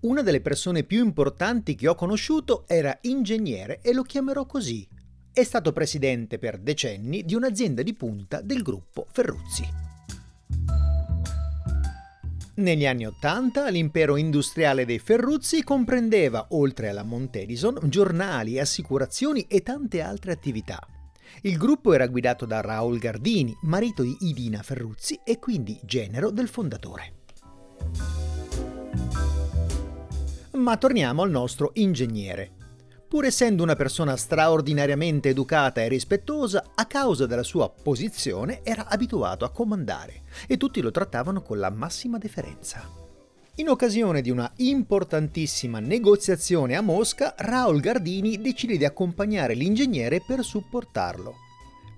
Una delle persone più importanti che ho conosciuto era ingegnere e lo chiamerò così. È stato presidente per decenni di un'azienda di punta del gruppo Ferruzzi. Negli anni '80 l'impero industriale dei Ferruzzi comprendeva, oltre alla Montedison, giornali, assicurazioni e tante altre attività. Il gruppo era guidato da Raoul Gardini, marito di Idina Ferruzzi e quindi genero del fondatore. Ma torniamo al nostro ingegnere. Pur essendo una persona straordinariamente educata e rispettosa, a causa della sua posizione era abituato a comandare e tutti lo trattavano con la massima deferenza. In occasione di una importantissima negoziazione a Mosca, Raoul Gardini decide di accompagnare l'ingegnere per supportarlo.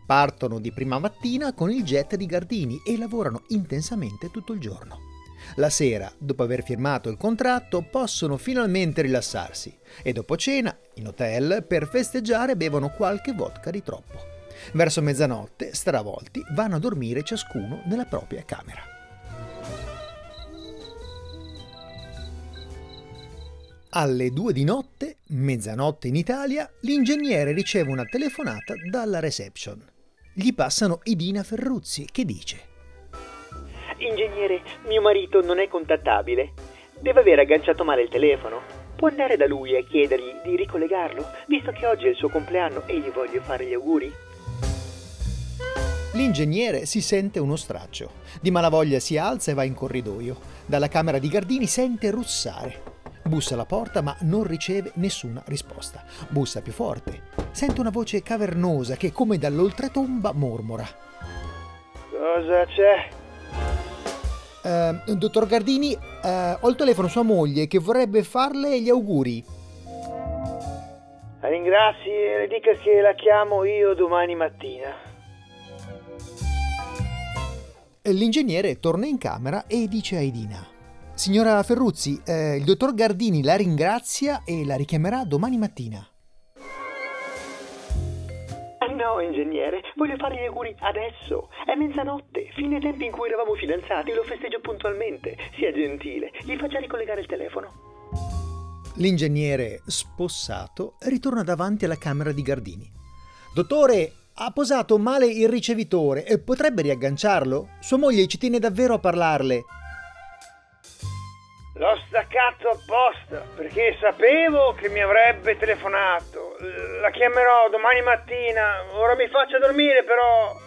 Partono di prima mattina con il jet di Gardini e lavorano intensamente tutto il giorno. La sera, dopo aver firmato il contratto, possono finalmente rilassarsi e dopo cena, in hotel, per festeggiare bevono qualche vodka di troppo. Verso mezzanotte, stravolti, vanno a dormire ciascuno nella propria camera. Alle 2 di notte, mezzanotte in Italia, l'ingegnere riceve una telefonata dalla reception. Gli passano Idina Ferruzzi che dice: «Ingegnere, mio marito non è contattabile. Deve aver agganciato male il telefono. Può andare da lui e chiedergli di ricollegarlo, visto che oggi è il suo compleanno e gli voglio fare gli auguri?» L'ingegnere si sente uno straccio. Di malavoglia si alza e va in corridoio. Dalla camera di Gardini sente russare. Bussa alla porta ma non riceve nessuna risposta. Bussa più forte. Sente una voce cavernosa che, come dall'oltretomba, mormora: «Cosa c'è?» Dottor Gardini, ho il telefono sua moglie che vorrebbe farle gli auguri.» «La ringrazi e le dica che la chiamo io domani mattina.» L'ingegnere torna in camera e dice a Idina: «Signora Ferruzzi, il dottor Gardini la ringrazia e la richiamerà domani mattina.» «No, ingegnere, voglio fare gli auguri adesso. È mezzanotte, fino ai tempi in cui eravamo fidanzati, lo festeggio puntualmente. Sia gentile, gli faccia ricollegare il telefono.» L'ingegnere, spossato, ritorna davanti alla camera di Gardini. «Dottore, ha posato male il ricevitore e potrebbe riagganciarlo? Sua moglie ci tiene davvero a parlarle.» «L'ho staccato apposta, perché sapevo che mi avrebbe telefonato. La chiamerò domani mattina. Ora mi faccia dormire, però.»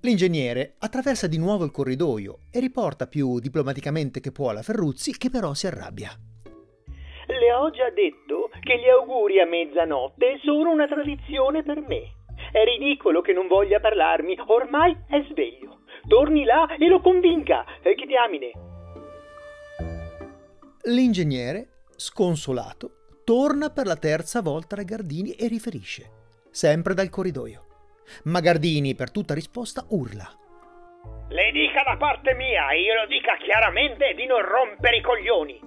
L'ingegnere attraversa di nuovo il corridoio e riporta più diplomaticamente che può alla Ferruzzi, che però si arrabbia. «Le ho già detto che gli auguri a mezzanotte sono una tradizione per me. È ridicolo che non voglia parlarmi, ormai è sveglio. Torni là e lo convinca, che diamine.» L'ingegnere, sconsolato, torna per la terza volta da Gardini e riferisce, sempre dal corridoio. Ma Gardini, per tutta risposta, urla: «Le dica da parte mia, io lo dica chiaramente, di non rompere i coglioni.»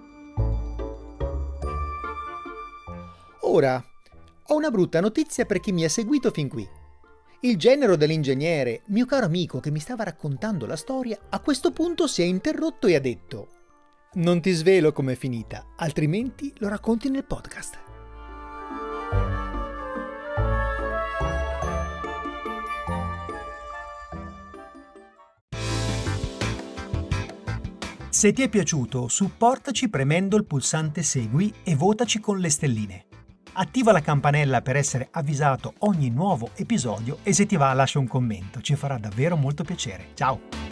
«Ora, ho una brutta notizia per chi mi ha seguito fin qui. Il genero dell'ingegnere, mio caro amico che mi stava raccontando la storia, a questo punto si è interrotto e ha detto: non ti svelo com'è finita, altrimenti lo racconti nel podcast.» Se ti è piaciuto, supportaci premendo il pulsante segui e votaci con le stelline. Attiva la campanella per essere avvisato ogni nuovo episodio e se ti va lascia un commento, ci farà davvero molto piacere. Ciao!